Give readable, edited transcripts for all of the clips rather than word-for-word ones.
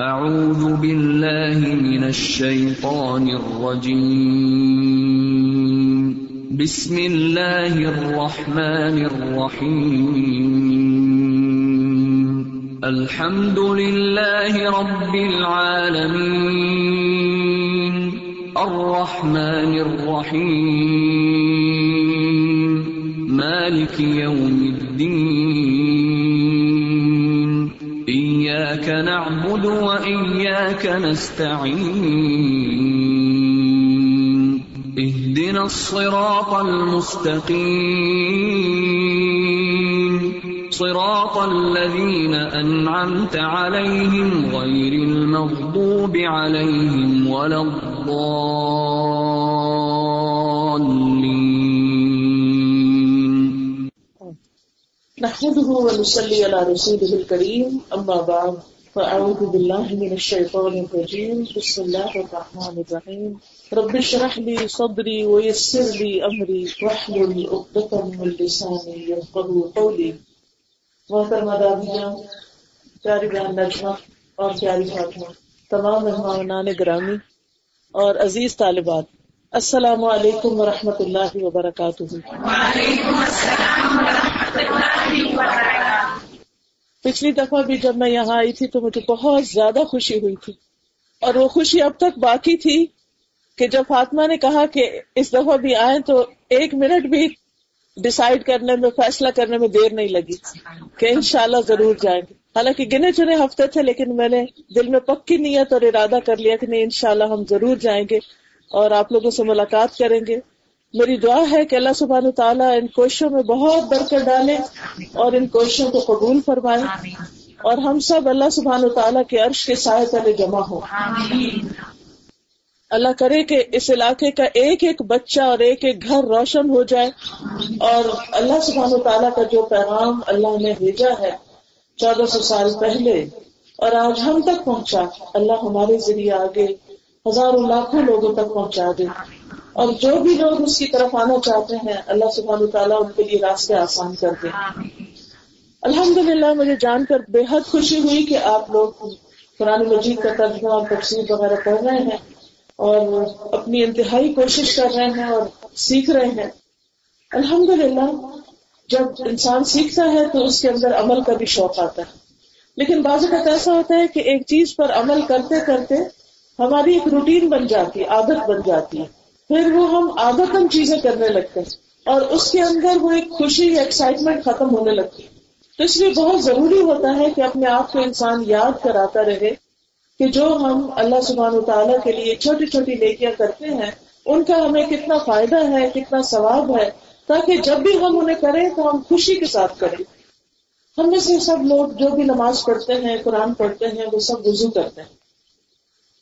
اعوذ باللہ من الشیطان الرجیم بسم اللہ الرحمن الرحیم الحمد للہ رب العالمین الرحمن الرحیم مالک یوم الدین ایاک نعبد و ایاک نستعین اهدنا الصراط المستقيم صراط الذين أنعمت عليهم غير المغضوب عليهم ولا الضالين نحمده ونصلي على رسوله الكريم أما بعد فأعوذ بالله من الشيطان الرجيم بسم الله الرحمن الرحيم رب اشرح لي صدري ويسر لي امري واحلل عقدة من لساني يفقهوا قولي. محترم دامیاں، پیاری بہن نجمہ اور پیاری فاطمہ، تمام مہمانان گرامی اور عزیز طالبات، السلام علیکم ورحمۃ اللہ وبرکاتہ. وعلیکم السلام ورحمۃ اللہ وبرکاتہ. پچھلی دفعہ بھی جب میں یہاں آئی تھی تو مجھے بہت زیادہ خوشی ہوئی تھی، اور وہ خوشی اب تک باقی تھی کہ جب فاطمہ نے کہا کہ اس دفعہ بھی آئیں تو ایک منٹ بھی ڈیسائیڈ کرنے میں، فیصلہ کرنے میں دیر نہیں لگی کہ انشاءاللہ ضرور جائیں گے. حالانکہ گنے چنے ہفتے تھے، لیکن میں نے دل میں پکی نیت اور ارادہ کر لیا کہ نہیں، انشاءاللہ ہم ضرور جائیں گے اور آپ لوگوں سے ملاقات کریں گے. میری دعا ہے کہ اللہ سبحانہ تعالیٰ ان کوششوں میں بہت برکت ڈالے اور ان کوششوں کو قبول فرمائے، اور ہم سب اللہ سبحانہ تعالیٰ کے عرش کے سائے تلے جمع ہو. اللہ کرے کہ اس علاقے کا ایک ایک بچہ اور ایک ایک گھر روشن ہو جائے، اور اللہ سبحانہ تعالیٰ کا جو پیغام اللہ نے بھیجا ہے 1400 سال پہلے اور آج ہم تک پہنچا، اللہ ہمارے ذریعے آگے ہزاروں لاکھوں لوگوں تک پہنچا دے. اور جو بھی لوگ اس کی طرف آنا چاہتے ہیں، اللہ سبحانہ تعالیٰ ان کے لیے راستے آسان کر دے. الحمدللہ مجھے جان کر بے حد خوشی ہوئی کہ آپ لوگ قرآن مجید کا ترجمہ اور تفسیر وغیرہ پڑھ رہے ہیں اور اپنی انتہائی کوشش کر رہے ہیں اور سیکھ رہے ہیں. الحمدللہ جب انسان سیکھتا ہے تو اس کے اندر عمل کا بھی شوق آتا ہے، لیکن بعض اوقات ایسا ہوتا ہے کہ ایک چیز پر عمل کرتے کرتے ہماری ایک روٹین بن جاتی ہے، عادت بن جاتی ہے، پھر وہ ہم عادتاً چیزیں کرنے لگتے ہیں اور اس کے اندر وہ ایک خوشی یا ایکسائٹمنٹ ختم ہونے لگتی ہے. تو اس لیے بہت ضروری ہوتا ہے کہ اپنے آپ کو انسان یاد کراتا رہے کہ جو ہم اللہ سبحانہ وتعالیٰ کے لیے چھوٹی چھوٹی نیکیاں کرتے ہیں، ان کا ہمیں کتنا فائدہ ہے، کتنا ثواب ہے، تاکہ جب بھی ہم انہیں کریں تو ہم خوشی کے ساتھ کریں. ہم میں سے سب لوگ جو بھی نماز پڑھتے ہیں، قرآن پڑھتے ہیں، وہ سب وضو کرتے ہیں،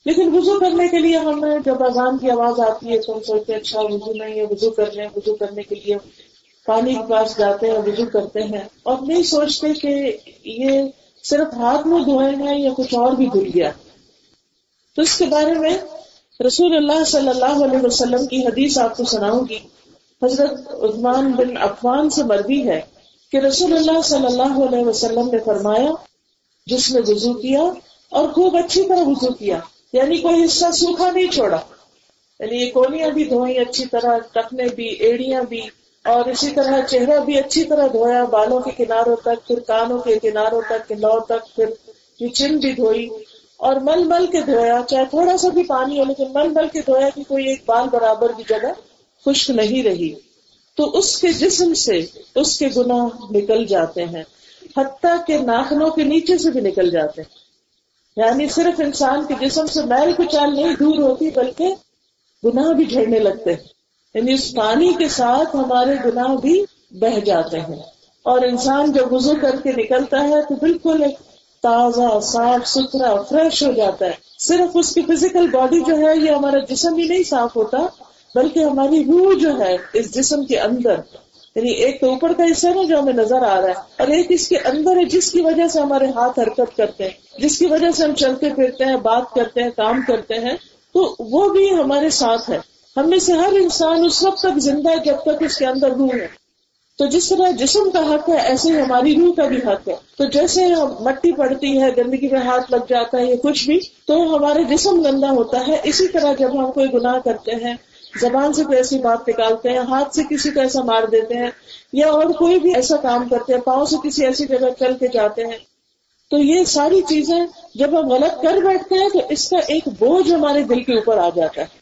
لیکن وضو کرنے کے لیے ہمیں جب اذان کی آواز آتی ہے تو ہم سوچتے ہیں اچھا وضو نہیں ہے، وضو کر رہے ہیں. وضو کرنے کے لیے پانی کے پاس جاتے ہیں، وضو کرتے ہیں، اور نہیں سوچتے کہ یہ صرف ہاتھ میں دھوئے ہیں یا کچھ اور بھی دھل گیا. تو اس کے بارے میں رسول اللہ صلی اللہ علیہ وسلم کی حدیث آپ کو سناؤں گی. حضرت عثمان بن عفان سے مروی ہے کہ رسول اللہ صلی اللہ علیہ وسلم نے فرمایا، جس نے وضو کیا اور خوب اچھی طرح وضو کیا، یعنی کوئی حصہ سوکھا نہیں چھوڑا، یعنی یہ کونیاں بھی دھوئیں اچھی طرح، ٹکنے بھی، ایڑیاں بھی، اور اسی طرح چہرہ بھی اچھی طرح دھویا، بالوں کے کناروں تک، پھر کانوں کے کناروں تک، کناروں تک، پھر یہ چن بھی دھوئی، اور مل مل کے دھویا، چاہے تھوڑا سا بھی پانی ہو لیکن مل مل کے دھویا کہ کوئی ایک بال برابر بھی جگہ خشک نہیں رہی. تو اس کے جسم سے اس کے گناہ نکل جاتے ہیں، حتیٰ کہ ناخنوں کے نیچے سے بھی نکل جاتے ہیں. یعنی صرف انسان کے جسم سے میل کچال نہیں دور ہوتی، بلکہ گناہ بھی جھڑنے لگتے ہیں، یعنی اس پانی کے ساتھ ہمارے گناہ بھی بہ جاتے ہیں. اور انسان جب وضو کر کے نکلتا ہے تو بالکل ایک تازہ، صاف ستھرا، فریش ہو جاتا ہے. صرف اس کی فزیکل باڈی جو ہے، یہ ہمارا جسم ہی نہیں صاف ہوتا، بلکہ ہماری روح جو ہے اس جسم کے اندر، یعنی ایک تو اوپر کا حصہ نا جو ہمیں نظر آ رہا ہے، اور ایک اس کے اندر ہے جس کی وجہ سے ہمارے ہاتھ حرکت کرتے ہیں، جس کی وجہ سے ہم چلتے پھرتے ہیں، بات کرتے ہیں، کام کرتے ہیں. تو وہ بھی ہمارے ساتھ ہے. ہم میں سے ہر انسان اس وقت تک زندہ ہے جب تک اس کے اندر روح ہے. تو جس طرح جسم کا حق ہے ایسے ہی ہماری روح کا بھی حق ہے. تو جیسے مٹی پڑتی ہے, گندگی میں ہاتھ لگ جاتا ہے یا کچھ بھی, تو ہمارے جسم گندا ہوتا ہے. اسی طرح جب ہم کوئی گناہ کرتے ہیں, زبان سے کوئی ایسی بات نکالتے ہیں, ہاتھ سے کسی کو ایسا مار دیتے ہیں یا اور کوئی بھی ایسا کام کرتے ہیں, پاؤں سے کسی ایسی جگہ چل کے جاتے ہیں, تو یہ ساری چیزیں جب ہم غلط کر بیٹھتے ہیں تو اس کا ایک بوجھ ہمارے دل کے اوپر آ جاتا ہے,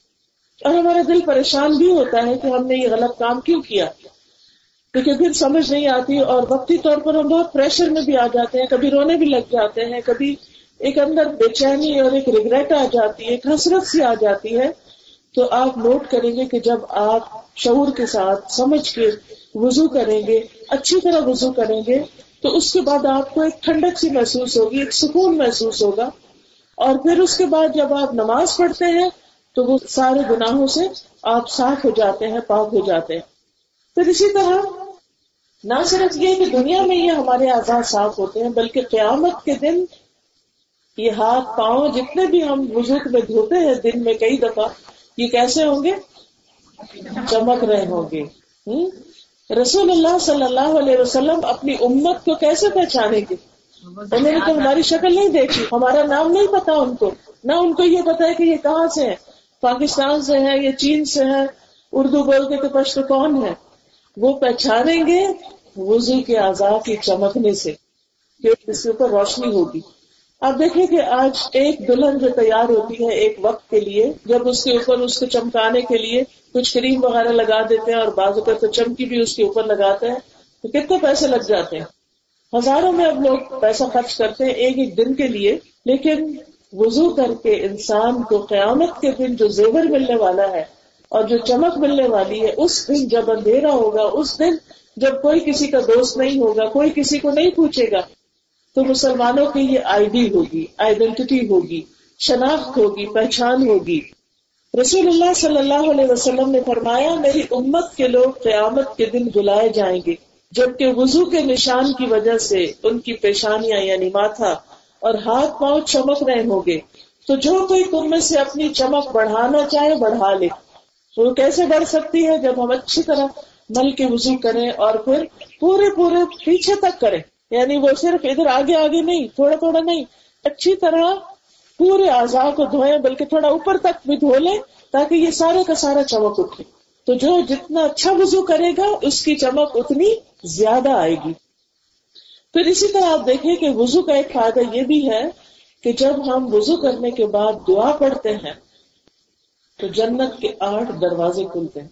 اور ہمارا دل پریشان بھی ہوتا ہے کہ ہم نے یہ غلط کام کیوں کیا, کیونکہ پھر سمجھ نہیں آتی. اور وقتی طور پر ہم بہت پریشر میں بھی آ جاتے ہیں, کبھی رونے بھی لگ جاتے ہیں, کبھی ایک اندر بے چینی اور ایک ریگریٹ آ جاتی ہے, ایک حسرت سی آ جاتی ہے. تو آپ نوٹ کریں گے کہ جب آپ شعور کے ساتھ سمجھ کے وضو کریں گے, اچھی طرح وضو کریں گے, تو اس کے بعد آپ کو ایک ٹھنڈک سی محسوس ہوگی, ایک سکون محسوس ہوگا. اور پھر اس کے بعد جب آپ نماز پڑھتے ہیں تو وہ سارے گناہوں سے آپ صاف ہو جاتے ہیں, پاک ہو جاتے ہیں. پھر اسی طرح نہ صرف یہ کہ دنیا میں یہ ہمارے اعضاء صاف ہوتے ہیں, بلکہ قیامت کے دن یہ ہاتھ پاؤں جتنے بھی ہم وضو میں دھوتے ہیں دن میں کئی دفعہ, یہ کیسے ہوں گے؟ چمک رہے ہوں گے. رسول اللہ صلی اللہ علیہ وسلم اپنی امت کو کیسے پہچانیں گے؟ انہوں نے تو ہماری شکل نہیں دیکھی, ہمارا نام نہیں پتا ان کو, نہ ان کو یہ پتا ہے کہ یہ کہاں سے ہیں, پاکستان سے ہیں یا چین سے ہیں, اردو بول کے تو پشتو کون ہے. وہ پہچانیں گے وضو کے اعضاء کی چمکنے سے کہ اس کے اوپر روشنی ہوگی. آپ دیکھیں کہ آج ایک دلہن جو تیار ہوتی ہے ایک وقت کے لیے, جب اس کے اوپر اس کو چمکانے کے لیے کچھ کریم وغیرہ لگا دیتے ہیں, اور بعض اوقات تو چمکی بھی اس کے اوپر لگاتے ہیں, تو کتنے پیسے لگ جاتے ہیں, ہزاروں میں اب لوگ پیسہ خرچ کرتے ہیں ایک ایک دن کے لیے. لیکن وضو کر کے انسان کو قیامت کے دن جو زیور ملنے والا ہے اور جو چمک ملنے والی ہے, اس دن جب اندھیرا ہوگا, اس دن جب کوئی کسی کا دوست نہیں ہوگا, کوئی کسی کو نہیں پوچھے گا, تو مسلمانوں کی یہ آئی ڈی ہوگی, آئیڈینٹی ہوگی, شناخت ہوگی, پہچان ہوگی. رسول اللہ صلی اللہ علیہ وسلم نے فرمایا, میری امت کے لوگ قیامت کے دن جلائے جائیں گے, جبکہ وضو کے نشان کی وجہ سے ان کی پیشانیاں یعنی ماتھا اور ہاتھ پاؤں چمک رہے ہوں گے. تو جو کوئی تم میں سے اپنی چمک بڑھانا چاہے بڑھا لے. وہ کیسے بڑھ سکتی ہے؟ جب ہم اچھی طرح مل کے وضو کریں اور پھر پورے پورے پیچھے تک کریں, یعنی وہ صرف ادھر آگے آگے نہیں, تھوڑا تھوڑا نہیں, اچھی طرح پورے اعضاء کو دھوئیں, بلکہ تھوڑا اوپر تک بھی دھو لیں, تاکہ یہ سارے کا سارا چمک اٹھے. تو جو جتنا اچھا وضو کرے گا اس کی چمک اتنی زیادہ آئے گی. پھر اسی طرح آپ دیکھیں کہ وضو کا ایک فائدہ یہ بھی ہے کہ جب ہم وضو کرنے کے بعد دعا پڑھتے ہیں تو جنت کے 8 دروازے کھلتے ہیں.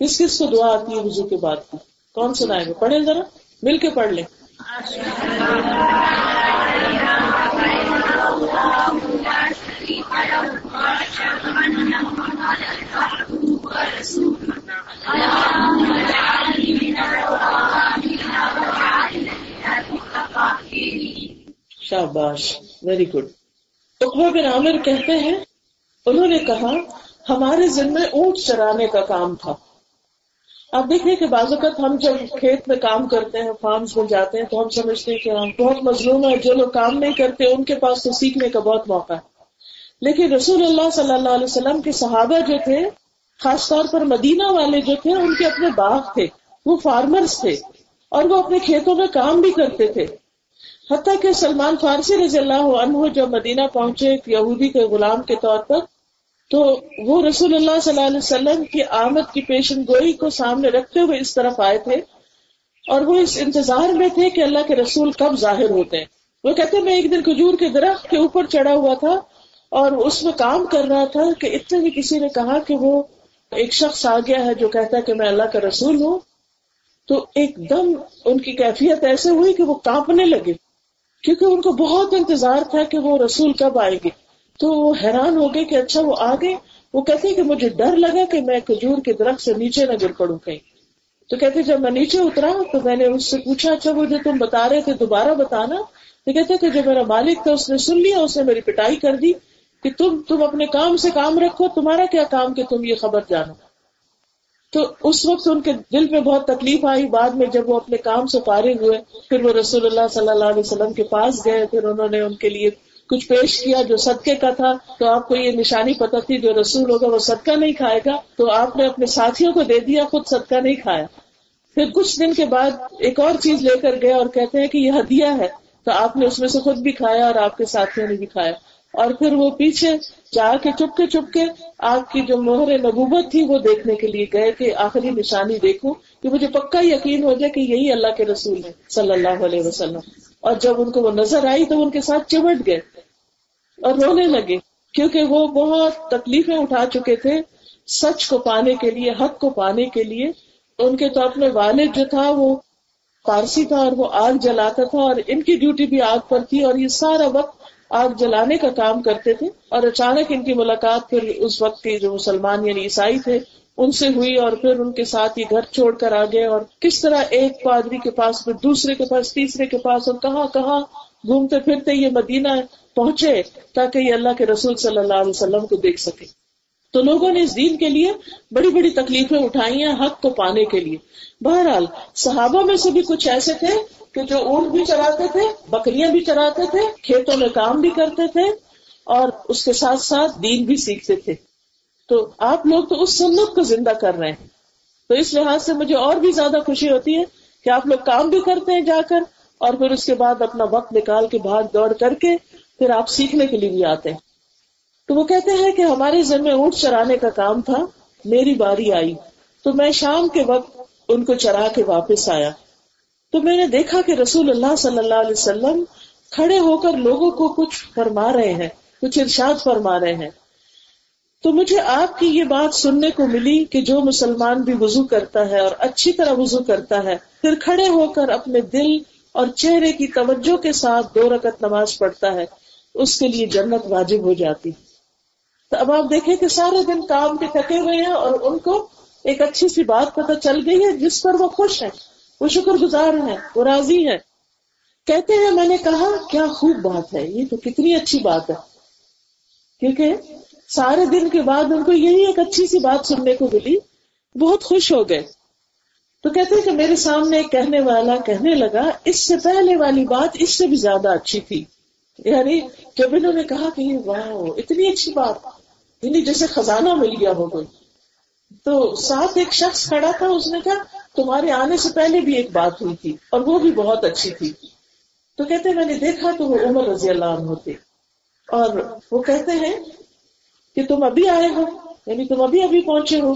کس کس کو دعا آتی ہے وضو کے بعد کی؟ کون سنائے گا؟ پڑھیں ذرا, مل کے پڑھ لیں. شاباش, ویری گڈ. عقبہ بن عامر کہتے ہیں, انہوں نے کہا ہمارے ذمہ اونٹ چرانے کا کام تھا. آپ دیکھیں کہ بعض اوقات ہم جب کھیت میں کام کرتے ہیں, فارمز میں جاتے ہیں, تو ہم سمجھتے ہیں کہ ہم بہت مظلوم ہیں, جو لوگ کام نہیں کرتے ان کے پاس تو سیکھنے کا بہت موقع ہے. لیکن رسول اللہ صلی اللہ علیہ وسلم کے صحابہ جو تھے, خاص طور پر مدینہ والے جو تھے, ان کے اپنے باغ تھے, وہ فارمرز تھے اور وہ اپنے کھیتوں میں کام بھی کرتے تھے. حتیٰ کہ سلمان فارسی رضی اللہ عنہ جب مدینہ پہنچے ایک یہودی کے غلام کے طور پر, تو وہ رسول اللہ صلی اللہ علیہ وسلم کی آمد کی پیشن گوئی کو سامنے رکھتے ہوئے اس طرف آئے تھے, اور وہ اس انتظار میں تھے کہ اللہ کے رسول کب ظاہر ہوتے ہیں. وہ کہتے ہیں میں ایک دن کھجور کے درخت کے اوپر چڑھا ہوا تھا اور اس میں کام کر رہا تھا کہ اتنے ہی کسی نے کہا کہ وہ ایک شخص آ گیا ہے جو کہتا ہے کہ میں اللہ کا رسول ہوں. تو ایک دم ان کی کیفیت ایسے ہوئی کہ وہ کانپنے لگے, کیونکہ ان کو بہت انتظار تھا کہ وہ رسول کب آئیں گے. تو وہ حیران ہو گئے کہ اچھا وہ آ گئے. وہ کہتے کہ مجھے ڈر لگا کہ میں کھجور کے درخت سے نیچے نہ گر پڑوں کہیں. تو کہتے جب میں نیچے اترا تو میں نے اس سے پوچھا, اچھا وہ جو تم بتا رہے تھے دوبارہ بتانا. تو کہتے کہ جو میرا مالک تھا اس نے سن لیا, اس نے میری پٹائی کر دی کہ تم اپنے کام سے کام رکھو, تمہارا کیا کام کہ تم یہ خبر جانو. تو اس وقت ان کے دل میں بہت تکلیف آئی. بعد میں جب وہ اپنے کام سے فارغ ہوئے, پھر وہ رسول اللہ صلی اللہ علیہ وسلم کے پاس گئے. پھر انہوں نے ان کے لیے کچھ پیش کیا جو صدقے کا تھا. تو آپ کو یہ نشانی پتہ تھی جو رسول ہوگا وہ صدقہ نہیں کھائے گا, تو آپ نے اپنے ساتھیوں کو دے دیا, خود صدقہ نہیں کھایا. پھر کچھ دن کے بعد ایک اور چیز لے کر گیا اور کہتے ہیں کہ یہ ہدیہ ہے, تو آپ نے اس میں سے خود بھی کھایا اور آپ کے ساتھیوں نے بھی کھایا. اور پھر وہ پیچھے جا کے چپ کے آپ کی جو مہر نبوت تھی وہ دیکھنے کے لیے گئے کہ آخری نشانی دیکھوں کہ مجھے پکا یقین ہو جائے کہ یہی اللہ کے رسول ہیں صلی اللہ علیہ وسلم. اور جب ان کو وہ نظر آئی تو ان کے ساتھ چمٹ گئے اور رونے لگے, کیونکہ وہ بہت تکلیفیں اٹھا چکے تھے سچ کو پانے کے لیے, حق کو پانے کے لیے. ان کے تو اپنے والد جو تھا وہ پارسی تھا اور وہ آگ جلاتا تھا, اور ان کی ڈیوٹی بھی آگ پر تھی, اور یہ سارا وقت آگ جلانے کا کام کرتے تھے. اور اچانک ان کی ملاقات پھر اس وقت کے جو مسلمان یعنی عیسائی تھے ان سے ہوئی, اور پھر ان کے ساتھ یہ گھر چھوڑ کر آ گئے, اور کس طرح ایک پادری کے پاس پھر دوسرے کے پاس تیسرے کے پاس, اور کہاں کہاں گھومتے پھرتے یہ مدینہ پہنچے تاکہ یہ اللہ کے رسول صلی اللہ علیہ وسلم کو دیکھ سکے. تو لوگوں نے اس دین کے لیے بڑی بڑی تکلیفیں اٹھائی ہیں حق کو پانے کے لیے. بہرحال صحابہ میں سے بھی کچھ ایسے تھے کہ جو اونٹ بھی چراتے تھے, بکریاں بھی چراتے تھے, کھیتوں میں کام بھی کرتے تھے, اور اس کے ساتھ ساتھ دین بھی سیکھتے تھے. تو آپ لوگ تو اس سنت کو زندہ کر رہے ہیں, تو اس لحاظ سے مجھے اور بھی زیادہ خوشی ہوتی ہے کہ آپ لوگ کام بھی کرتے ہیں جا کر, اور پھر اس کے بعد اپنا وقت نکال کے بھاگ دوڑ کر کے پھر آپ سیکھنے کے لیے بھی آتے ہیں. تو وہ کہتے ہیں کہ ہمارے ذمہ میں اونٹ چرانے کا کام تھا, میری باری آئی تو میں شام کے وقت ان کو چرا کے واپس آیا, تو میں نے دیکھا کہ رسول اللہ صلی اللہ علیہ وسلم کھڑے ہو کر لوگوں کو کچھ فرما رہے ہیں, کچھ ارشاد فرما رہے ہیں. تو مجھے آپ کی یہ بات سننے کو ملی کہ جو مسلمان بھی وضو کرتا ہے اور اچھی طرح وضو کرتا ہے, پھر کھڑے ہو کر اپنے دل اور چہرے کی توجہ کے ساتھ 2 رکعت نماز پڑھتا ہے, اس کے لیے جنت واجب ہو جاتی. تو اب آپ دیکھیں کہ سارے دن کام کے تھکے ہوئے ہیں اور ان کو ایک اچھی سی بات پتہ چل گئی ہے جس پر وہ خوش ہیں, وہ شکر گزار ہیں, وہ راضی ہیں. کہتے ہیں میں نے کہا کیا خوب بات ہے, یہ تو کتنی اچھی بات ہے, کیونکہ سارے دن کے بعد ان کو یہی ایک اچھی سی بات سننے کو ملی, بہت خوش ہو گئے. تو کہتے ہیں کہ میرے سامنے ایک کہنے والا کہنے لگا اس سے پہلے والی بات اس سے بھی زیادہ اچھی تھی. یعنی جب انہوں نے کہا کہ یہ واو اتنی اچھی بات, یعنی جیسے خزانہ مل گیا ہو کوئی. تو ساتھ ایک شخص کھڑا تھا, اس نے کہا تمہارے آنے سے پہلے بھی ایک بات ہوئی تھی اور وہ بھی بہت اچھی تھی. تو کہتے ہیں میں نے دیکھا تو وہ عمر رضی اللہ عنہ تھے, اور وہ کہتے ہیں کہ تم ابھی آئے ہو, یعنی تم ابھی پہنچے ہو.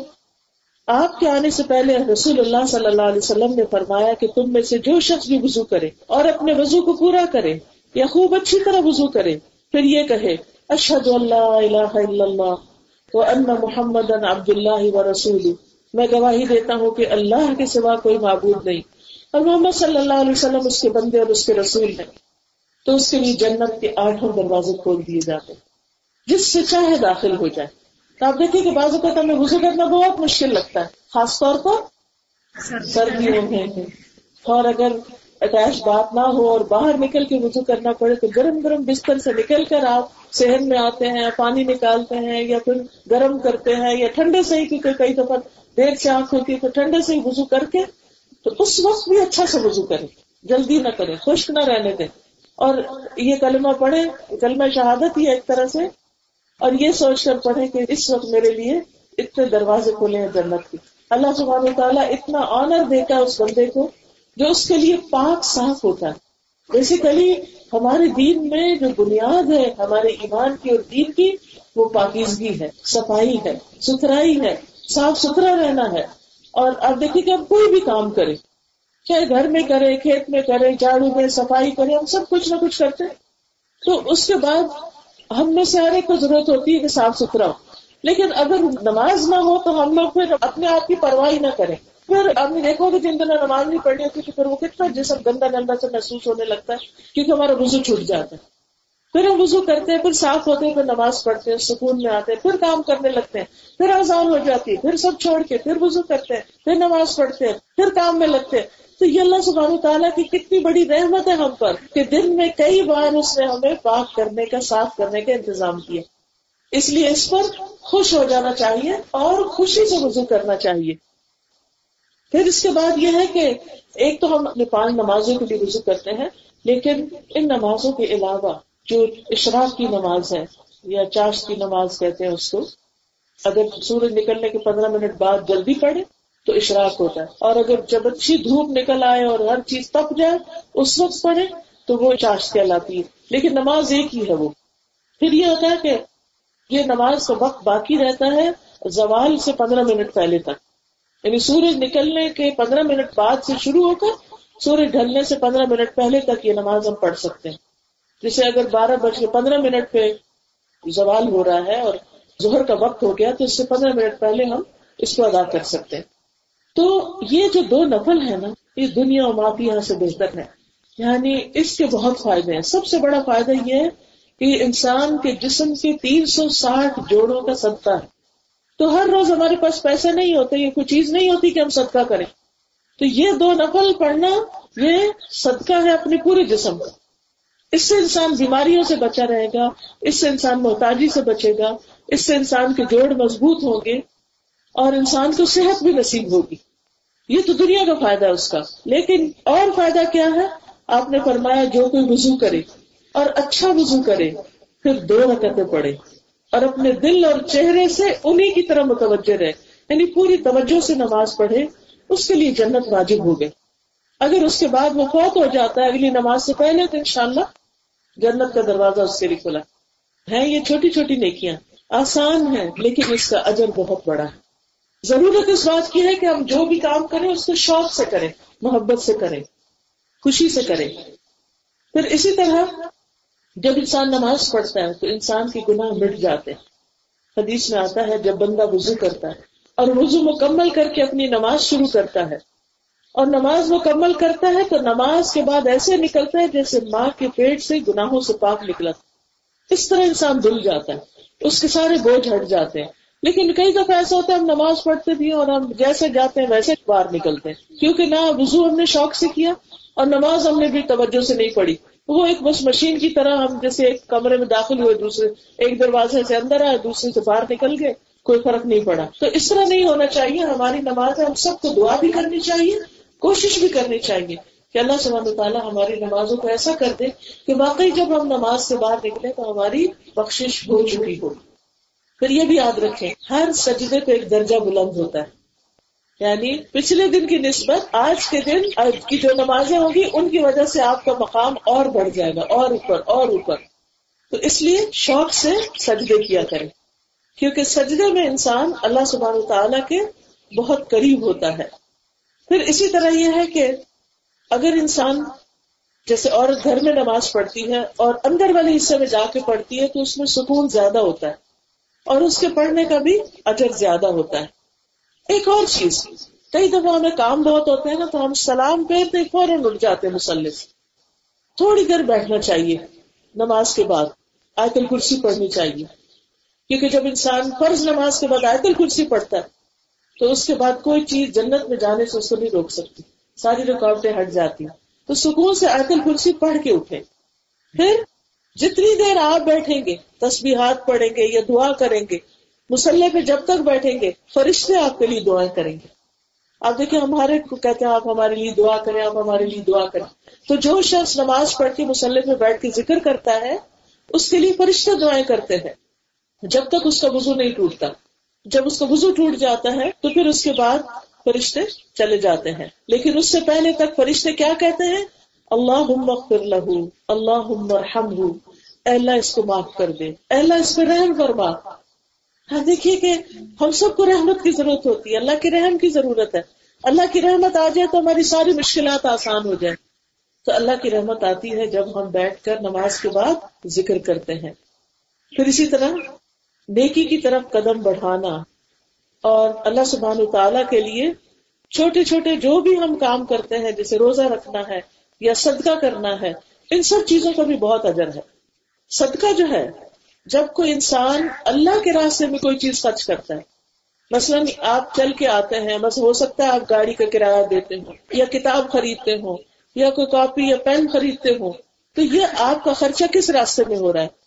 آپ کے آنے سے پہلے رسول اللہ صلی اللہ علیہ وسلم نے فرمایا کہ تم میں سے جو شخص بھی وضو کرے اور اپنے وضو کو پورا کرے یا خوب اچھی طرح وضو کرے, پھر یہ کہے اشہد ان لا الہ الا اللہ وان محمدن عبداللہ ورسولہ, میں گواہی دیتا ہوں کہ اللہ کے سوا کوئی معبود نہیں اور محمد صلی اللہ علیہ وسلم اس کے بندے اور اس کے رسول ہیں, تو اس کے لیے جنت کے 8 دروازے کھول دیے جاتے ہیں, جس سے چاہے داخل ہو جائے. تو آپ دیکھیں کہ بعض اوقات ہمیں وضو کرنا بہت مشکل لگتا ہے, خاص طور پر سردیوں میں, اور اگر اٹیچ بات نہ ہو اور باہر نکل کے وضو کرنا پڑے تو گرم گرم بستر سے نکل کر آپ صحن میں آتے ہیں, پانی نکالتے ہیں یا پھر گرم کرتے ہیں یا ٹھنڈے سے ہی, کیونکہ کئی دفعہ دیر سے آنکھ ہوتی ہے تو ٹھنڈے سے ہی وضو کر کے, تو اس وقت بھی اچھا سے وضو کریں, جلدی نہ کریں, خشک نہ رہنے دیں, اور یہ کلمہ پڑھیں, کلمہ شہادت ہی ایک طرح سے, اور یہ سوچ کر پڑھیں کہ اس وقت میرے لیے اتنے دروازے کھلے ہیں جنت کے. اللہ سبحانہ و تعالیٰ اتنا آنر دیتا ہے اس بندے کو جو اس کے لیے پاک صاف ہوتا ہے. بیسیکلی ہمارے دین میں جو بنیاد ہے ہمارے ایمان کی اور دین کی, وہ پاکیزگی ہے, صفائی ہے, ستھرائی ہے, صاف ستھرا رہنا ہے. اور آپ دیکھیں کہ ہم کوئی بھی کام کریں, چاہے گھر میں کریں, کھیت میں کریں, جھاڑو میں, صفائی کریں, ہم سب کچھ نہ کچھ کرتے ہیں. تو اس کے بعد ہم میں سے ہر ایک کو ضرورت ہوتی ہے کہ صاف ستھرا ہو, لیکن اگر نماز نہ ہو تو ہم لوگ پھر اپنے آپ کی پرواہی نہ کریں. پھر آپ نے دیکھو کہ جن دنوں نماز نہیں پڑھی ہوتی تو پھر وہ کتنا جسم گندا گندا سے محسوس ہونے لگتا ہے, کیونکہ ہمارا وضو چھوٹ جاتا ہے. پھر ہم وضو کرتے ہیں, پھر صاف ہوتے ہیں, پھر نماز پڑھتے ہیں, سکون میں آتے ہیں, پھر کام کرنے لگتے ہیں, پھر اذان ہو جاتی ہے, پھر سب چھوڑ کے پھر وضو کرتے ہیں, پھر نماز پڑھتے ہیں, پھر کام میں لگتے ہیں. تو یہ اللہ سبحانہ تعالیٰ کی کتنی بڑی رحمت ہے ہم پر کہ دن میں کئی بار اس نے ہمیں پاک کرنے کا, صاف کرنے کا انتظام کیا. اس لیے اس پر خوش ہو جانا چاہیے اور خوشی سے وضو کرنا چاہیے. پھر اس کے بعد یہ ہے کہ ایک تو ہم اپنے 5 نمازوں کے لیے وضو کرتے ہیں, لیکن ان نمازوں کے علاوہ جو اشراق کی نماز ہے یا چاشت کی نماز کہتے ہیں اس کو, اگر سورج نکلنے کے 15 منٹ بعد جلدی پڑھے تو اشراق ہوتا ہے. اور اگر جب اچھی دھوپ نکل آئے اور ہر چیز تپ جائے اس وقت پڑھے تو وہ چاشت کہلاتی ہے. لیکن نماز ایک ہی ہے وہ. پھر یہ ہوتا ہے کہ یہ نماز کا وقت باقی رہتا ہے زوال سے 15 منٹ پہلے تک, یعنی سورج نکلنے کے 15 منٹ بعد سے شروع ہو کر سورج ڈھلنے سے 15 منٹ پہلے تک یہ نماز ہم پڑھ سکتے ہیں. جیسے اگر 12:15 پہ زوال ہو رہا ہے اور ظہر کا وقت ہو گیا تو اس سے 15 منٹ پہلے ہم اس کو ادا کر سکتے ہیں. تو یہ جو دو نفل ہیں نا, یہ دنیا و مافیہ سے بہتر ہے. یعنی اس کے بہت فائدے ہیں. سب سے بڑا فائدہ یہ ہے کہ انسان کے جسم کے 360 جوڑوں کا صدقہ ہے. تو ہر روز ہمارے پاس پیسے نہیں ہوتے, یہ کوئی چیز نہیں ہوتی کہ ہم صدقہ کریں. تو یہ دو نفل پڑھنا یہ صدقہ ہے اپنے پورے جسم کا. اس سے انسان بیماریوں سے بچا رہے گا, اس سے انسان محتاجی سے بچے گا, اس سے انسان کے جوڑ مضبوط ہوں گے اور انسان کو صحت بھی نصیب ہوگی. یہ تو دنیا کا فائدہ ہے اس کا. لیکن اور فائدہ کیا ہے؟ آپ نے فرمایا جو کوئی وضو کرے اور اچھا وضو کرے پھر 2 رکعتیں پڑھے اور اپنے دل اور چہرے سے انہی کی طرح متوجہ رہے, یعنی پوری توجہ سے نماز پڑھے, اس کے لیے جنت واجب ہو گئی. اگر اس کے بعد وہ فوت ہو جاتا ہے اگلی نماز سے پہلے تو انشاءاللہ جنت کا دروازہ اس کے لیے کھلا ہے. یہ چھوٹی چھوٹی نیکیاں آسان ہیں لیکن اس کا اجر بہت بڑا ہے. ضرورت اس بات کی ہے کہ ہم جو بھی کام کریں اس کو شوق سے کریں, محبت سے کریں, خوشی سے کریں. پھر اسی طرح جب انسان نماز پڑھتا ہے تو انسان کے گناہ مٹ جاتے ہیں. حدیث میں آتا ہے جب بندہ وضو کرتا ہے اور وضو مکمل کر کے اپنی نماز شروع کرتا ہے اور نماز مکمل کرتا ہے تو نماز کے بعد ایسے نکلتا ہے جیسے ماں کے پیٹ سے گناہوں سے پاک نکلا. اس طرح انسان دھل جاتا ہے, اس کے سارے بوجھ ہٹ جاتے ہیں. لیکن کئی دفعہ ایسا ہوتا ہے ہم نماز پڑھتے بھی اور ہم جیسے جاتے ہیں ویسے باہر نکلتے ہیں, کیونکہ نہ وضو ہم نے شوق سے کیا اور نماز ہم نے بھی توجہ سے نہیں پڑھی. وہ ایک بس مشین کی طرح ہم جیسے ایک کمرے میں داخل ہوئے, دوسرے ایک دروازے سے اندر آئے دوسرے سے باہر نکل گئے, کوئی فرق نہیں پڑا. تو اس طرح نہیں ہونا چاہیے ہماری نماز. ہم سب کو دعا بھی کرنی چاہیے, کوشش بھی کرنی چاہیے کہ اللہ سبحانہ وتعالیٰ ہماری نمازوں کو ایسا کر دے کہ واقعی جب ہم نماز سے باہر نکلیں تو ہماری بخشش ہو چکی ہو. پھر یہ بھی یاد رکھیں ہر سجدے پہ ایک درجہ بلند ہوتا ہے, یعنی پچھلے دن کی نسبت آج کے دن کی جو نمازیں ہوں گی ان کی وجہ سے آپ کا مقام اور بڑھ جائے گا, اور اوپر اور اوپر. تو اس لیے شوق سے سجدے کیا کریں, کیونکہ سجدے میں انسان اللہ سبحانہ وتعالیٰ کے بہت قریب ہوتا ہے. پھر اسی طرح یہ ہے کہ اگر انسان جیسے عورت گھر میں نماز پڑھتی ہے اور اندر والے حصے میں جا کے پڑھتی ہے تو اس میں سکون زیادہ ہوتا ہے اور اس کے پڑھنے کا بھی اجر زیادہ ہوتا ہے. ایک اور چیز, کئی دفعہ ہمیں کام بہت ہوتے ہیں نا تو ہم سلام پھیرتے فوراً اٹھ جاتے ہیں مصلی سے. تھوڑی دیر بیٹھنا چاہیے نماز کے بعد, آیت الکرسی پڑھنی چاہیے, کیونکہ جب انسان فرض نماز کے بعد آیت الکرسی پڑھتا ہے تو اس کے بعد کوئی چیز جنت میں جانے سے اس کو نہیں روک سکتی, ساری رکاوٹیں ہٹ جاتی ہیں. تو سکون سے آیت الکرسی پڑھ کے اٹھیں. پھر جتنی دیر آپ بیٹھیں گے تسبیحات پڑھیں گے یا دعا کریں گے مصلی پہ, جب تک بیٹھیں گے فرشتے آپ کے لیے دعائیں کریں گے. آپ دیکھیں ہمارے کو کہتے ہیں آپ ہمارے لیے دعا کریں, آپ ہمارے لیے دعا کریں. تو جو شخص نماز پڑھ کے مصلی پہ بیٹھ کے ذکر کرتا ہے اس کے لیے فرشتے دعائیں کرتے ہیں جب تک اس کا وضو نہیں ٹوٹتا. جب اس کا وضو ٹوٹ جاتا ہے تو پھر اس کے بعد فرشتے چلے جاتے ہیں, لیکن اس سے پہلے تک فرشتے کیا کہتے ہیں؟ اللہم اغفر لہو, اللہم ارحمہو, اے اللہ اس کو معاف کر دے, اے اللہ اس پہ رحم فرما. ہاں دیکھیے کہ ہم سب کو رحمت کی ضرورت ہوتی ہے, اللہ کے رحم کی ضرورت ہے. اللہ کی رحمت آ جائے تو ہماری ساری مشکلات آسان ہو جائیں. تو اللہ کی رحمت آتی ہے جب ہم بیٹھ کر نماز کے بعد ذکر کرتے ہیں. پھر اسی طرح نیکی کی طرف قدم بڑھانا اور اللہ سبحانہ وتعالیٰ کے لیے چھوٹے چھوٹے جو بھی ہم کام کرتے ہیں, جیسے روزہ رکھنا ہے یا صدقہ کرنا ہے, ان سب چیزوں کا بھی بہت اجر ہے. صدقہ جو ہے, جب کوئی انسان اللہ کے راستے میں کوئی چیز خرچ کرتا ہے, مثلاً آپ چل کے آتے ہیں, بس ہو سکتا ہے آپ گاڑی کا کرایہ دیتے ہوں یا کتاب خریدتے ہوں یا کوئی کاپی یا پین خریدتے ہوں, تو یہ آپ کا خرچہ کس راستے میں ہو رہا ہے؟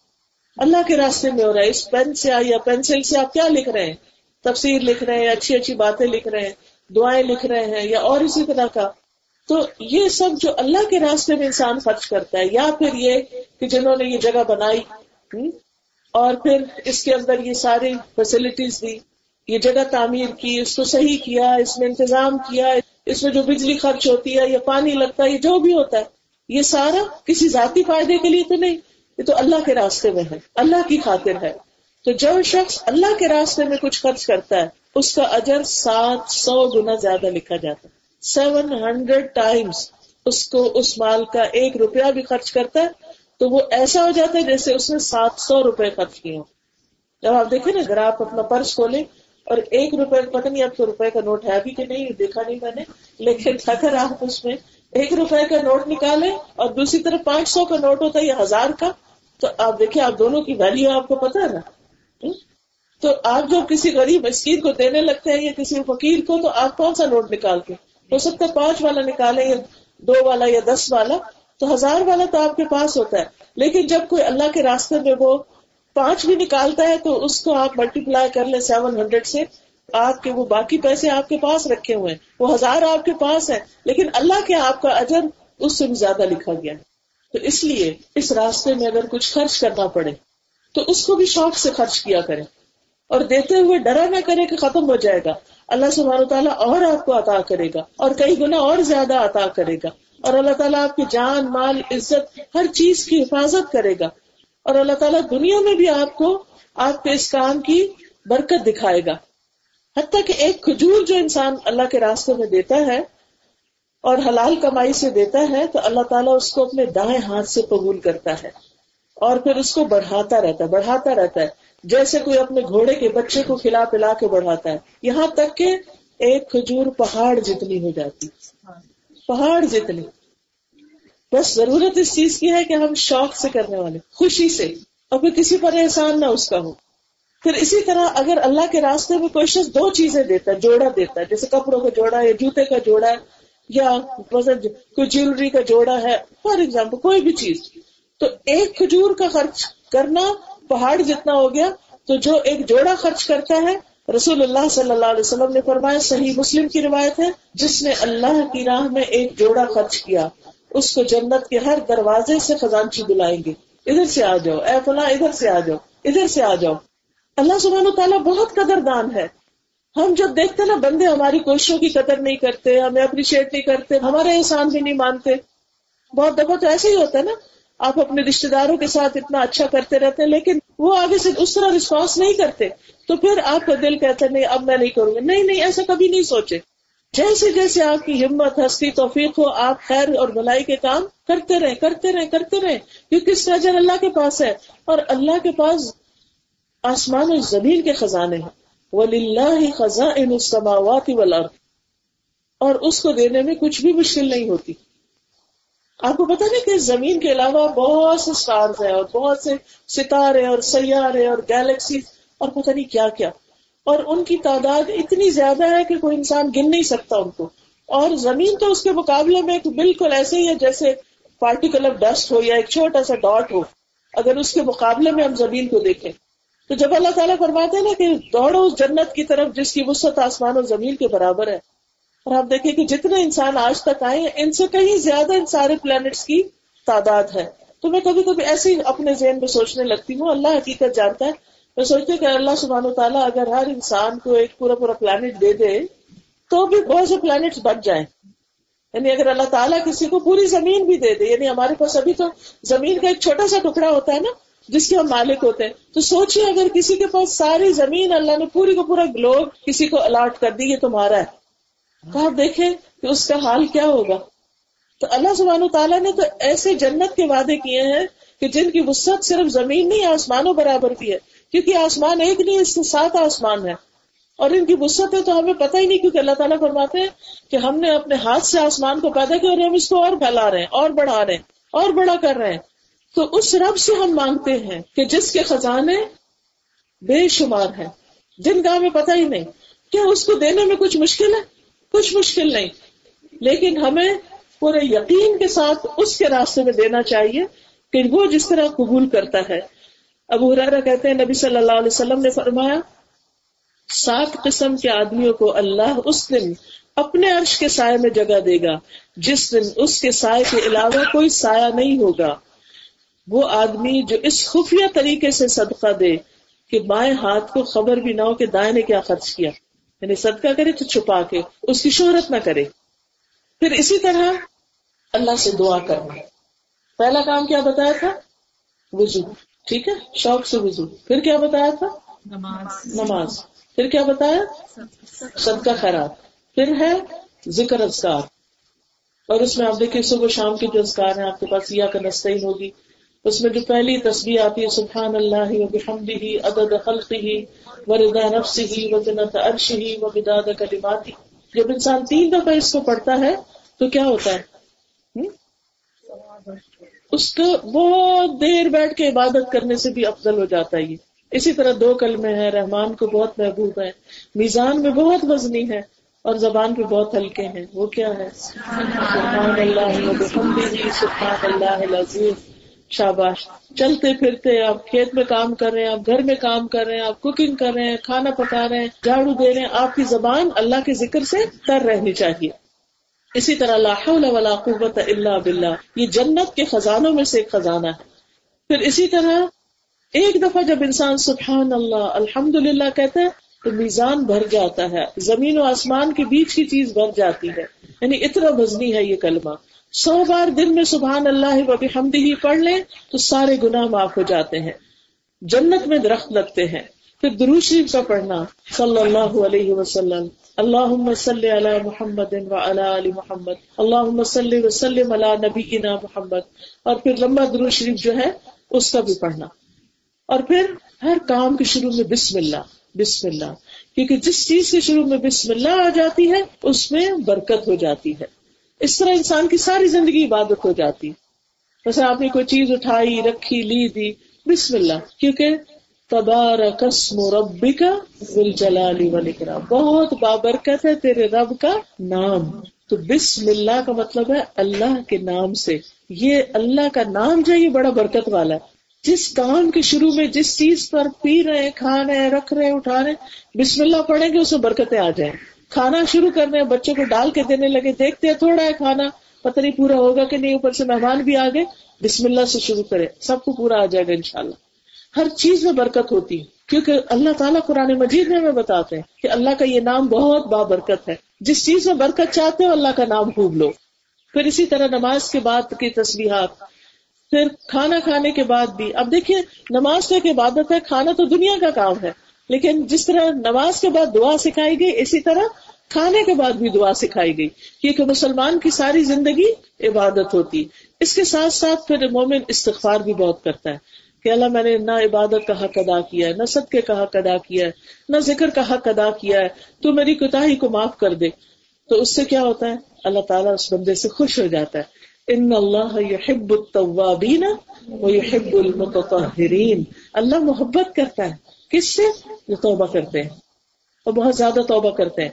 اللہ کے راستے میں ہو رہا ہے. اس پین سے یا پینسل سے آپ کیا لکھ رہے ہیں؟ تفسیر لکھ رہے ہیں, اچھی اچھی باتیں لکھ رہے ہیں, دعائیں لکھ رہے ہیں یا اور اسی طرح کا. تو یہ سب جو اللہ کے راستے میں انسان خرچ کرتا ہے, یا پھر یہ کہ جنہوں نے یہ جگہ بنائی اور پھر اس کے اندر یہ ساری فیسلٹیز دی یہ جگہ تعمیر کی, اس کو صحیح کیا, اس میں انتظام کیا, اس میں جو بجلی خرچ ہوتی ہے یا پانی لگتا ہے یا جو بھی ہوتا ہے, یہ سارا کسی ذاتی فائدے کے لیے تو نہیں, یہ تو اللہ کے راستے میں ہے, اللہ کی خاطر ہے. تو جو شخص اللہ کے راستے میں کچھ خرچ کرتا ہے اس کا اجر 700 گنا زیادہ لکھا جاتا ہے, 700 ٹائمز اس کو اس مال کا ایک روپیہ بھی خرچ کرتا ہے تو وہ ایسا ہو جاتا ہے جیسے اس نے 700 روپے خرچ کیے ہوں. جب آپ دیکھیں نا, اگر آپ اپنا پرس کھولیں اور 1 روپے, پتہ نہیں آپ کو روپے کا نوٹ ہے بھی کہ نہیں, دیکھا نہیں میں نے, لیکن اگر آپ اس میں 1 روپے کا نوٹ نکالیں اور دوسری طرف 500 کا نوٹ ہوتا ہے یا 1000 کا, تو آپ دیکھیں آپ دونوں کی ویلیو آپ کو پتہ ہے نا. تو آپ جب کسی غریب مسکین کو دینے لگتے ہیں یا کسی فقیر کو, تو آپ کون سا نوٹ نکال کے, ہو سکتا ہے 5 والا نکالیں یا 2 والا یا 10 والا, تو 1000 والا تو آپ کے پاس ہوتا ہے. لیکن جب کوئی اللہ کے راستے میں وہ 5 بھی نکالتا ہے تو اس کو آپ ملٹی پلائی کر لیں 700 سے, آپ کے وہ باقی پیسے آپ کے پاس رکھے ہوئے ہیں, وہ 1000 آپ کے پاس ہے, لیکن اللہ کے آپ کا اجر اس سے بھی زیادہ لکھا گیا. تو اس لیے اس راستے میں اگر کچھ خرچ کرنا پڑے تو اس کو بھی شوق سے خرچ کیا کریں, اور دیتے ہوئے ڈرا نہ کریں کہ ختم ہو جائے گا. اللہ سبحانہ و تعالیٰ اور آپ کو عطا کرے گا اور کئی گنا اور زیادہ عطا کرے گا, اور اللہ تعالیٰ آپ کی جان, مال, عزت, ہر چیز کی حفاظت کرے گا, اور اللہ تعالیٰ دنیا میں بھی آپ کو, آپ کے اس کام کی برکت دکھائے گا. حتیٰ کہ ایک کھجور جو انسان اللہ کے راستے میں دیتا ہے اور حلال کمائی سے دیتا ہے تو اللہ تعالیٰ اس کو اپنے دائیں ہاتھ سے قبول کرتا ہے اور پھر اس کو بڑھاتا رہتا ہے, جیسے کوئی اپنے گھوڑے کے بچے کو کھلا پلا کے بڑھاتا ہے, یہاں تک کہ ایک کھجور پہاڑ جتنی ہو جاتی, پہاڑ جتنی. بس ضرورت اس چیز کی ہے کہ ہم شوق سے کرنے والے, خوشی سے, اور پھر کسی پر احسان نہ اس کا ہو. پھر اسی طرح اگر اللہ کے راستے میں کوئی شخص 2 چیزیں دیتا ہے, جوڑا دیتا ہے, جیسے کپڑوں کا جوڑا ہے, جوتے کا جوڑا ہے, یا کوئی جیولری کا جوڑا ہے, فار ایگزامپل کوئی بھی چیز, تو ایک کھجور کا خرچ کرنا پہاڑ جتنا ہو گیا. تو جو ایک جوڑا خرچ کرتا ہے, رسول اللہ صلی اللہ علیہ وسلم نے فرمایا, صحیح مسلم کی روایت ہے, جس نے اللہ کی راہ میں ایک جوڑا خرچ کیا اس کو جنت کے ہر دروازے سے خزانچی بلائیں گے, ادھر سے آ جاؤ اے فلاں, ادھر سے آ جاؤ, ادھر سے آ جاؤ. اللہ سبحانہ و تعالیٰ بہت قدردان ہے. ہم جب دیکھتے نا بندے ہماری کوششوں کی قدر نہیں کرتے, ہمیں اپریشیٹ نہیں کرتے, ہمارے احسان بھی نہیں مانتے. بہت دفعہ تو ایسے ہی ہوتا ہے نا, آپ اپنے رشتے داروں کے ساتھ اتنا اچھا کرتے رہتے ہیں لیکن وہ آگے سے اس طرح رسپانس نہیں کرتے, تو پھر آپ کا دل کہتا ہے نہیں اب میں نہیں کروں گا. نہیں, ایسا کبھی نہیں سوچے. جیسے جیسے آپ کی ہمت, ہستی, توفیق ہو, آپ خیر اور بھلائی کے کام کرتے رہیں, کیونکہ اس کا اجر اللہ کے پاس ہے, اور اللہ کے پاس آسمان اور زمین کے خزانے ہیں. وَلِلَّهِ خَزَائِنُ السَّمَاوَاتِ وَالْأَرْضِ, اور اس کو دینے میں کچھ بھی مشکل نہیں ہوتی. آپ کو پتا نہیں کہ زمین کے علاوہ بہت سے سٹارز ہیں اور بہت سے ستارے اور سیارے اور گیلیکسیز اور پتہ نہیں کیا کیا, اور ان کی تعداد اتنی زیادہ ہے کہ کوئی انسان گن نہیں سکتا ان کو. اور زمین تو اس کے مقابلے میں بالکل ایسے ہی ہے جیسے پارٹیکل آف ڈسٹ ہو یا ایک چھوٹا سا ڈاٹ ہو. اگر اس کے مقابلے میں ہم زمین کو دیکھیں تو جب اللہ تعالیٰ فرماتے ہیں نا کہ دوڑو اس جنت کی طرف جس کی وسعت آسمان اور زمین کے برابر ہے, اور آپ دیکھیں کہ جتنے انسان آج تک آئے ہیں ان سے کہیں زیادہ ان سارے پلانٹس کی تعداد ہے. تو میں کبھی کبھی ایسے ہی اپنے ذہن میں سوچنے لگتی ہوں, اللہ حقیقت جانتا ہے, میں سوچتی ہوں کہ اللہ سبحانہ و تعالیٰ اگر ہر انسان کو ایک پورا پلانٹ دے دے تو بھی بہت سے پلانٹس بچ جائیں. یعنی اگر اللہ تعالیٰ کسی کو پوری زمین بھی دے دے, یعنی ہمارے پاس ابھی تو زمین کا ایک چھوٹا سا ٹکڑا ہوتا ہے نا جس کے ہم مالک ہوتے ہیں, تو سوچیے اگر کسی کے پاس ساری زمین, اللہ نے پوری کا پورا گلوب کسی کو الاٹ کر دی, یہ تمہارا ہے, آپ دیکھیں کہ اس کا حال کیا ہوگا. تو اللہ سبحانہ و تعالیٰ نے تو ایسے جنت کے وعدے کیے ہیں کہ جن کی وسعت صرف زمین نہیں, آسمانوں برابر بھی ہے, کیونکہ آسمان ایک نہیں, اس سے 7 آسمان ہیں, اور ان کی وسعت ہے تو ہمیں پتہ ہی نہیں, کیونکہ اللہ تعالیٰ فرماتے ہیں کہ ہم نے اپنے ہاتھ سے آسمان کو پیدا کیا اور ہم اس کو اور پھیلا رہے ہیں اور بڑھا رہے ہیں اور بڑا کر رہے ہیں. تو اس رب سے ہم مانگتے ہیں کہ جس کے خزانے بے شمار ہیں, جن کا ہمیں پتہ ہی نہیں, کیا اس کو دینے میں کچھ مشکل ہے؟ کچھ مشکل نہیں, لیکن ہمیں پورے یقین کے ساتھ اس کے راستے میں دینا چاہیے کہ وہ جس طرح قبول کرتا ہے. ابو ہریرہ کہتے ہیں نبی صلی اللہ علیہ وسلم نے فرمایا, 7 قسم کے آدمیوں کو اللہ اس دن اپنے عرش کے سائے میں جگہ دے گا جس دن اس کے سائے کے علاوہ کوئی سایہ نہیں ہوگا. وہ آدمی جو اس خفیہ طریقے سے صدقہ دے کہ بائیں ہاتھ کو خبر بھی نہ ہو کہ دائیں نے کیا خرچ کیا، یعنی صدقہ کرے تو چھپا کے اس کی شہرت نہ کرے. پھر اسی طرح اللہ سے دعا کرنا. پہلا کام کیا بتایا تھا؟ وضو، ٹھیک ہے، شوق سے وضو. پھر کیا بتایا تھا؟ نماز. پھر کیا بتایا؟ صدقہ خیرات. پھر ہے ذکر اذکار، اور اس میں آپ دیکھیں صبح شام کے جو اذکار ہیں آپ کے پاس، یا کا نستعین ہوگی، اس میں جو پہلی تسبیح آتی ہے سبحان اللہ وبحمدہ عدد خلقہ ورضا نفسہ وزنۃ عرشہ ومداد کلماتہ. جب انسان 3 دفعہ اس کو پڑھتا ہے تو کیا ہوتا ہے؟ اس کو بہت دیر بیٹھ کے عبادت کرنے سے بھی افضل ہو جاتا ہے. اسی طرح 2 کلمے ہیں، رحمان کو بہت محبوب ہیں، میزان میں بہت وزنی ہے، اور زبان پہ بہت ہلکے ہیں. وہ کیا ہے؟ سبحان اللہ وبحمدہ سبحان اللہ العظیم. شاباش. چلتے پھرتے، آپ کھیت میں کام کر رہے ہیں، آپ گھر میں کام کر رہے ہیں، آپ کوکنگ کر رہے ہیں، کھانا پکا رہے ہیں، جھاڑو دے رہے ہیں، آپ کی زبان اللہ کے ذکر سے تر رہنی چاہیے. اسی طرح لا حول ولا قوت الا باللہ، یہ جنت کے خزانوں میں سے ایک خزانہ ہے. پھر اسی طرح 1 دفعہ جب انسان سبحان اللہ الحمدللہ کہتا ہے تو میزان بھر جاتا ہے، زمین و آسمان کے بیچ کی چیز بھر جاتی ہے، یعنی اتنا وزنی ہے یہ کلمہ. 100 بار دن میں سبحان اللہ وبحمدہ پڑھ لیں تو سارے گناہ معاف ہو جاتے ہیں، جنت میں درخت لگتے ہیں. پھر درود شریف کا پڑھنا، صلی اللہ علیہ وسلم، اللہم صلی علی محمد وعلی آل محمد، اللہم صلی وسلم علی نبینا محمد. اور پھر لمبا درود شریف جو ہے اس کا بھی پڑھنا. اور پھر ہر کام کے شروع میں بسم اللہ، بسم اللہ، کیونکہ جس چیز کے شروع میں بسم اللہ آ جاتی ہے اس میں برکت ہو جاتی ہے. اس طرح انسان کی ساری زندگی عبادت ہو جاتی. مثلا آپ نے کوئی چیز اٹھائی، رکھی، لی، دی، بسم اللہ، کیونکہ تبارک اسم ربک ذی الجلال والاکرام، بہت بابرکت ہے تیرے رب کا نام. تو بسم اللہ کا مطلب ہے اللہ کے نام سے. یہ اللہ کا نام جو ہے یہ بڑا برکت والا ہے. جس کام کے شروع میں جس چیز پر پی رہے ہیں، کھا رہے ہیں، رکھ رہے ہیں، اٹھا رہے ہیں، بسم اللہ پڑھیں گے، اس میں برکتیں آ جائیں. کھانا شروع کر رہے ہیں، بچوں کو ڈال کے دینے لگے، دیکھتے ہیں تھوڑا ہے کھانا، پتہ نہیں پورا ہوگا کہ نہیں، اوپر سے مہمان بھی آ گئے، بسم اللہ سے شروع کریں، سب کو پورا آ جائے گا انشاءاللہ. ہر چیز میں برکت ہوتی ہے، کیونکہ اللہ تعالیٰ قرآن مجید میں بتاتے ہیں کہ اللہ کا یہ نام بہت بابرکت ہے. جس چیز میں برکت چاہتے ہو اللہ کا نام خوب لو. پھر اسی طرح نماز کے بعد کی تسبیحات، پھر کھانا کھانے کے بعد بھی. اب دیکھیے نماز تو ایک عبادت ہے، کھانا تو دنیا کا کام ہے، لیکن جس طرح نماز کے بعد دعا سکھائی گئی اسی طرح کھانے کے بعد بھی دعا سکھائی گئی، کیونکہ مسلمان کی ساری زندگی عبادت ہوتی. اس کے ساتھ ساتھ پھر مومن استغفار بھی بہت کرتا ہے کہ اللہ میں نے نہ عبادت کا حق ادا کیا ہے، نہ صدقے کا حق ادا کیا ہے، نہ ذکر کا حق ادا کیا ہے، تو میری کوتاہی کو معاف کر دے. تو اس سے کیا ہوتا ہے؟ اللہ تعالیٰ اس بندے سے خوش ہو جاتا ہے. ان اللہ یحب التوابین ویحب المتطہرین. اللہ محبت کرتا ہے کس سے؟ جو توبہ کرتے ہیں، اور بہت زیادہ توبہ کرتے ہیں.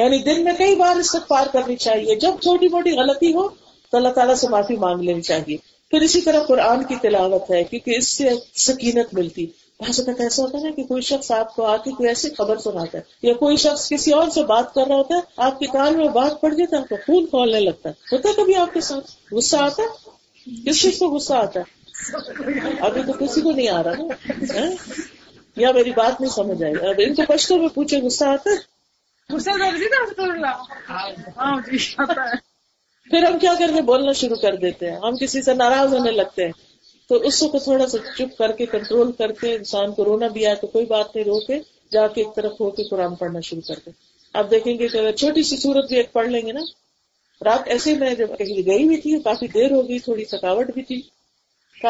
یعنی دن میں کئی بار استغفار کرنی چاہیے، جب چھوٹی موٹی غلطی ہو تو اللہ تعالیٰ سے معافی مانگ لینی چاہیے. پھر اسی طرح قرآن کی تلاوت ہے، کیونکہ اس سے سکینت ملتی. بعض اوقات ایسا ہوتا ہے نا کہ کوئی شخص آپ کو آ کے کوئی ایسی خبر سناتا ہے، یا کوئی شخص کسی اور سے بات کر رہا ہوتا ہے، آپ کے کان میں بات پڑ جاتا ہے، آپ کو خون کھولنے لگتا ہے. ہوتا ہے کبھی آپ کے ساتھ؟ غصہ آتا ہے؟ کس چیز کو غصہ آتا ہے؟ ابھی تو کسی کو نہیں آ رہا، یا میری بات نہیں سمجھ آئی. اب ان کو پشتوں میں پوچھے غصہ آتا ہے؟ غصہ. پھر ہم کیا کرتے ہیں؟ بولنا شروع کر دیتے ہیں، ہم کسی سے ناراض ہونے لگتے ہیں. تو اس کو تھوڑا سا چپ کر کے، کنٹرول کر کے، انسان کو رونا بھی آئے تو کوئی بات نہیں، رو کے جا کے ایک طرف ہو کے قرآن پڑھنا شروع کر دیں. آپ دیکھیں گے کہ اگر چھوٹی سی سورت بھی ایک پڑھ لیں گے نا. رات ایسے میں جب کہیں گئی بھی تھی، کافی دیر ہو گئی، تھوڑی تھکاوٹ بھی تھی.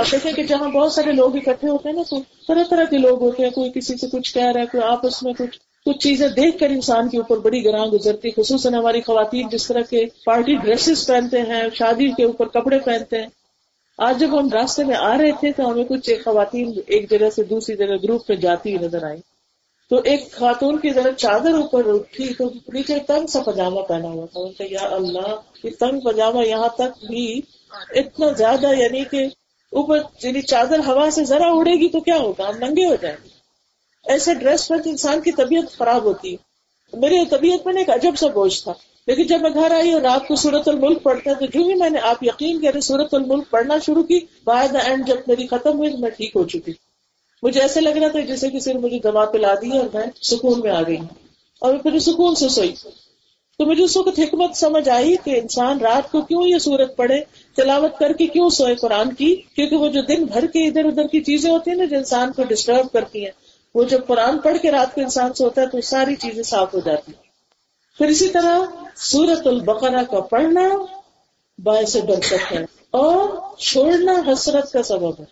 آپ دیکھیں کہ جہاں بہت سارے لوگ اکٹھے ہوتے ہیں نا، تو طرح طرح کے لوگ ہوتے ہیں، کوئی کسی سے کچھ کہہ رہا ہے، کوئی آپس میں کچھ چیزیں دیکھ کر انسان کے اوپر بڑی گراں گزرتی. خصوصاً ہماری خواتین جس طرح کے پارٹی ڈریسز پہنتے ہیں، شادی کے اوپر کپڑے پہنتے ہیں. آج جب ہم راستے میں آ رہے تھے تو ہمیں کچھ خواتین ایک جگہ سے دوسری جگہ گروپ میں جاتی ہوئی نظر آئی. تو ایک خاتون کی ذرا چادر اوپر اٹھی تو نیچے تنگ سا پاجامہ پہنا ہوا تھا. کہا یا اللہ، یہ تنگ پاجامہ یہاں تک بھی اتنا زیادہ، یعنی کہ اوپر یعنی چادر ہوا سے ذرا اڑے گی تو کیا ہوگا، ہم ننگے ہو جائیں گے. ایسے ڈریس پر انسان کی طبیعت خراب ہوتی ہے. میری طبیعت میں ایک عجب سا بوجھ تھا، لیکن جب میں گھر آئی اور رات کو سورۃ الملک پڑھتا ہے تو جو بھی میں نے، آپ یقین کریں، سورۃ الملک پڑھنا شروع کی، بائی دا اینڈ جب میری ختم ہوئی میں ٹھیک ہو چکی. مجھے ایسے لگ رہا تھا جیسے کسی نے مجھے دماغ پہ لا دی اور میں سکون میں آ گئی اور پھر سکون سے سوئی. تو مجھے اس وقت حکمت سمجھ آئی کہ انسان رات کو کیوں یہ سورت پڑھے, تلاوت کر کے کیوں سوئے قرآن کی, کیونکہ وہ جو دن بھر کے ادھر ادھر کی چیزیں ہوتی ہیں نا جو انسان کو ڈسٹرب کرتی ہیں, وہ جب قرآن پڑھ کے رات کو انسان سوتا ہے تو ساری چیزیں صاف ہو جاتی ہیں. پھر اسی طرح سورت البقرہ کا پڑھنا باعث برکت ہے اور چھوڑنا حسرت کا سبب ہے.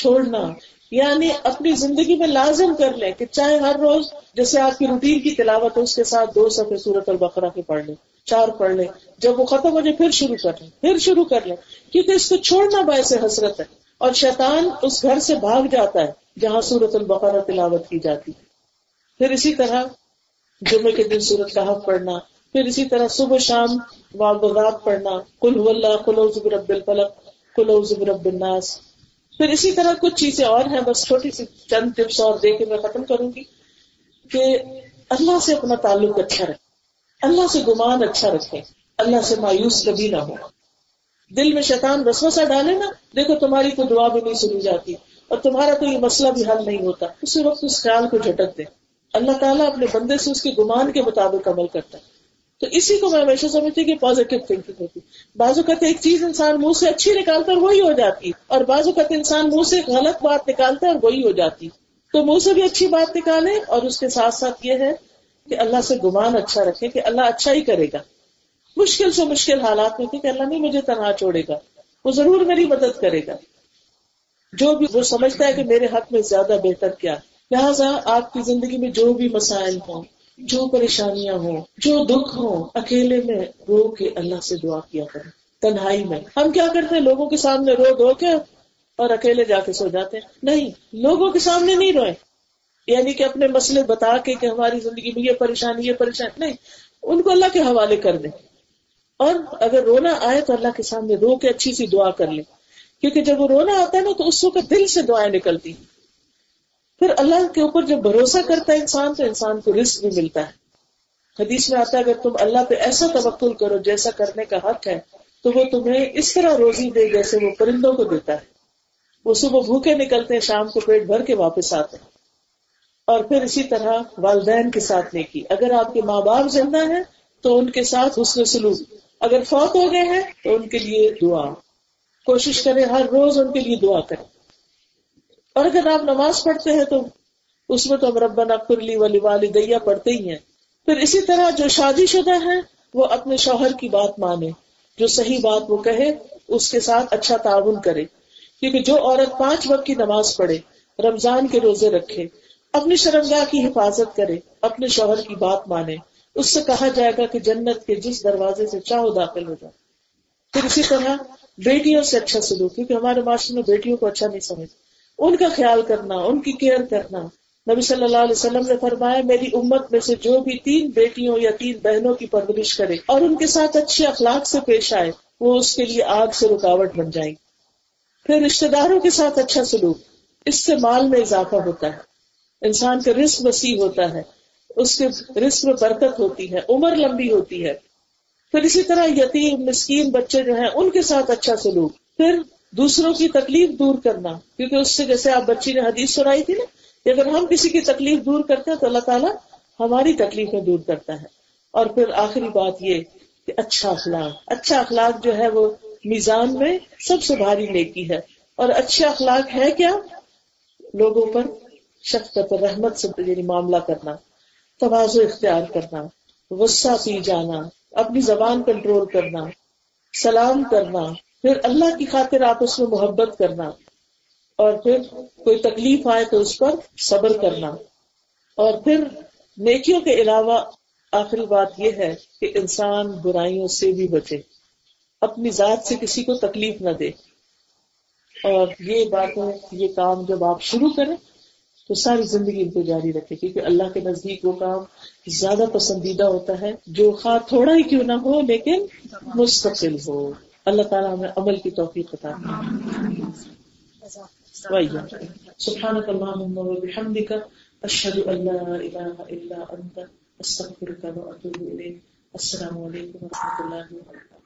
چھوڑنا یعنی اپنی زندگی میں لازم کر لیں کہ چاہے ہر روز جیسے آپ کی روٹین کی تلاوت ہے اس کے ساتھ 2 صفحے سورت البقرہ کے پڑھ لیں, 4 پڑھ لیں, جب وہ ختم ہو جائے پھر شروع کر لیں, کیونکہ اس کو چھوڑنا باعث حسرت ہے اور شیطان اس گھر سے بھاگ جاتا ہے جہاں سورت البقرہ تلاوت کی جاتی ہے. پھر اسی طرح جمعے کے دن سورت کہف پڑھنا, پھر اسی طرح صبح شام واقعات پڑھنا, قل هو اللہ, قل اعوذ برب الفلق, قل اعوذ برب الناس. پھر اسی طرح کچھ چیزیں اور ہیں, بس چھوٹی سی چند ٹپس اور دے کے میں ختم کروں گی کہ اللہ سے اپنا تعلق اچھا رکھے, اللہ سے گمان اچھا رکھے, اللہ سے مایوس کبھی نہ ہو. دل میں شیطان وسوسہ ڈالے نا, دیکھو تمہاری کوئی دعا بھی نہیں سنی جاتی اور تمہارا کوئی مسئلہ بھی حل نہیں ہوتا, اسی وقت اس خیال کو جھٹک دے. اللہ تعالیٰ اپنے بندے سے اس کے گمان کے مطابق عمل کرتا ہے. تو اسی کو میں ہمیشہ سمجھتی کہ پازیٹیو تھنکنگ ہوتی. بعض اوقات ایک چیز انسان منہ سے اچھی نکال کر وہی ہو جاتی اور بعض اوقات انسان منہ سے غلط بات نکالتا ہے اور وہی ہو جاتی. تو منہ سے بھی اچھی بات نکالے اور اس کے ساتھ ساتھ یہ ہے کہ اللہ سے گمان اچھا رکھے کہ اللہ اچھا ہی کرے گا. مشکل سے مشکل حالات میں کہ اللہ نہیں مجھے تنہا چھوڑے گا, وہ ضرور میری مدد کرے گا. جو بھی وہ سمجھتا ہے کہ میرے حق میں زیادہ بہتر کیا, لہٰذا آپ کی زندگی میں جو بھی مسائل ہوں, جو پریشانیاں ہوں, جو دکھ ہوں, اکیلے میں رو کے اللہ سے دعا کیا کریں, تنہائی میں. ہم کیا کرتے ہیں, لوگوں کے سامنے رو دھو کے اور اکیلے جا کے سو جاتے ہیں. نہیں, لوگوں کے سامنے نہیں روئیں, یعنی کہ اپنے مسئلے بتا کے کہ ہماری زندگی میں یہ پریشانی نہیں, ان کو اللہ کے حوالے کر دیں. اور اگر رونا آئے تو اللہ کے سامنے رو کے اچھی سی دعا کر لیں, کیونکہ جب وہ رونا آتا ہے نا تو اس وقت دل سے دعائیں نکلتی. پھر اللہ کے اوپر جب بھروسہ کرتا ہے انسان تو انسان کو رزق بھی ملتا ہے. حدیث میں آتا ہے اگر تم اللہ پہ ایسا توکل کرو جیسا کرنے کا حق ہے تو وہ تمہیں اس طرح روزی دے جیسے وہ پرندوں کو دیتا ہے. وہ صبح بھوکے نکلتے ہیں, شام کو پیٹ بھر کے واپس آتے ہیں. اور پھر اسی طرح والدین کے ساتھ نیکی, اگر آپ کے ماں باپ زندہ ہیں تو ان کے ساتھ حسن سلوک, اگر فوت ہو گئے ہیں تو ان کے لیے دعا, کوشش کریں ہر روز ان کے لیے دعا کریں. اور اگر آپ نماز پڑھتے ہیں تو اس میں تو ہم ربنا اغفر لی ولی والدیہ پڑھتے ہی ہیں. پھر اسی طرح جو شادی شدہ ہیں وہ اپنے شوہر کی بات مانے, جو صحیح بات وہ کہے اس کے ساتھ اچھا تعاون کرے, کیونکہ جو عورت 5 وقت کی نماز پڑھے, رمضان کے روزے رکھے, اپنی شرمگاہ کی حفاظت کرے, اپنے شوہر کی بات مانے, اس سے کہا جائے گا کہ جنت کے جس دروازے سے چاہو داخل ہو جائے. پھر اسی طرح بیٹیوں سے اچھا سلوک, کیونکہ ہمارے معاشرے میں بیٹیوں کو اچھا نہیں سمجھتے, ان کا خیال کرنا, ان کی کیئر کرنا. نبی صلی اللہ علیہ وسلم نے فرمایا میری امت میں سے جو بھی 3 بیٹیوں یا 3 بہنوں کی پرورش کرے اور ان کے ساتھ اچھے اخلاق سے پیش آئے, وہ اس کے لیے آگ سے رکاوٹ بن جائیں. پھر رشتہ داروں کے ساتھ اچھا سلوک, اس سے مال میں اضافہ ہوتا ہے, انسان کا رزق وسیع ہوتا ہے, اس کے رزق میں برکت ہوتی ہے, عمر لمبی ہوتی ہے. پھر اسی طرح یتیم مسکین بچے جو ہیں ان کے ساتھ اچھا سلوک. پھر دوسروں کی تکلیف دور کرنا, کیونکہ اس سے جیسے آپ بچی نے حدیث سنائی تھی نا کہ اگر ہم کسی کی تکلیف دور کرتے ہیں تو اللہ تعالیٰ ہماری تکلیفیں دور کرتا ہے. اور پھر آخری بات یہ کہ اچھا اخلاق جو ہے وہ میزان میں سب سے بھاری نیکی ہے. اور اچھے اخلاق ہے کیا, لوگوں پر شفقت و رحمت سے یعنی معاملہ کرنا, تواضع اختیار کرنا, غصہ پی جانا, اپنی زبان کنٹرول کرنا, سلام کرنا, پھر اللہ کی خاطر آپس میں محبت کرنا, اور پھر کوئی تکلیف آئے تو اس پر صبر کرنا. اور پھر نیکیوں کے علاوہ آخری بات یہ ہے کہ انسان برائیوں سے بھی بچے, اپنی ذات سے کسی کو تکلیف نہ دے. اور یہ باتیں, یہ کام جب آپ شروع کریں تو ساری زندگی ان کو جاری رکھے, کیونکہ اللہ کے نزدیک وہ کام زیادہ پسندیدہ ہوتا ہے جو خواہ تھوڑا ہی کیوں نہ ہو لیکن مستقل ہو. اللہ تعالیٰ ہمیں عمل کی توفیق عطا فرمائے. سبحانک اللہم و بحمدک اشہد ان لا الہ الا انت استغفرک و اتوب الیک. السلام علیکم و رحمۃ اللہ وبرکاتہ.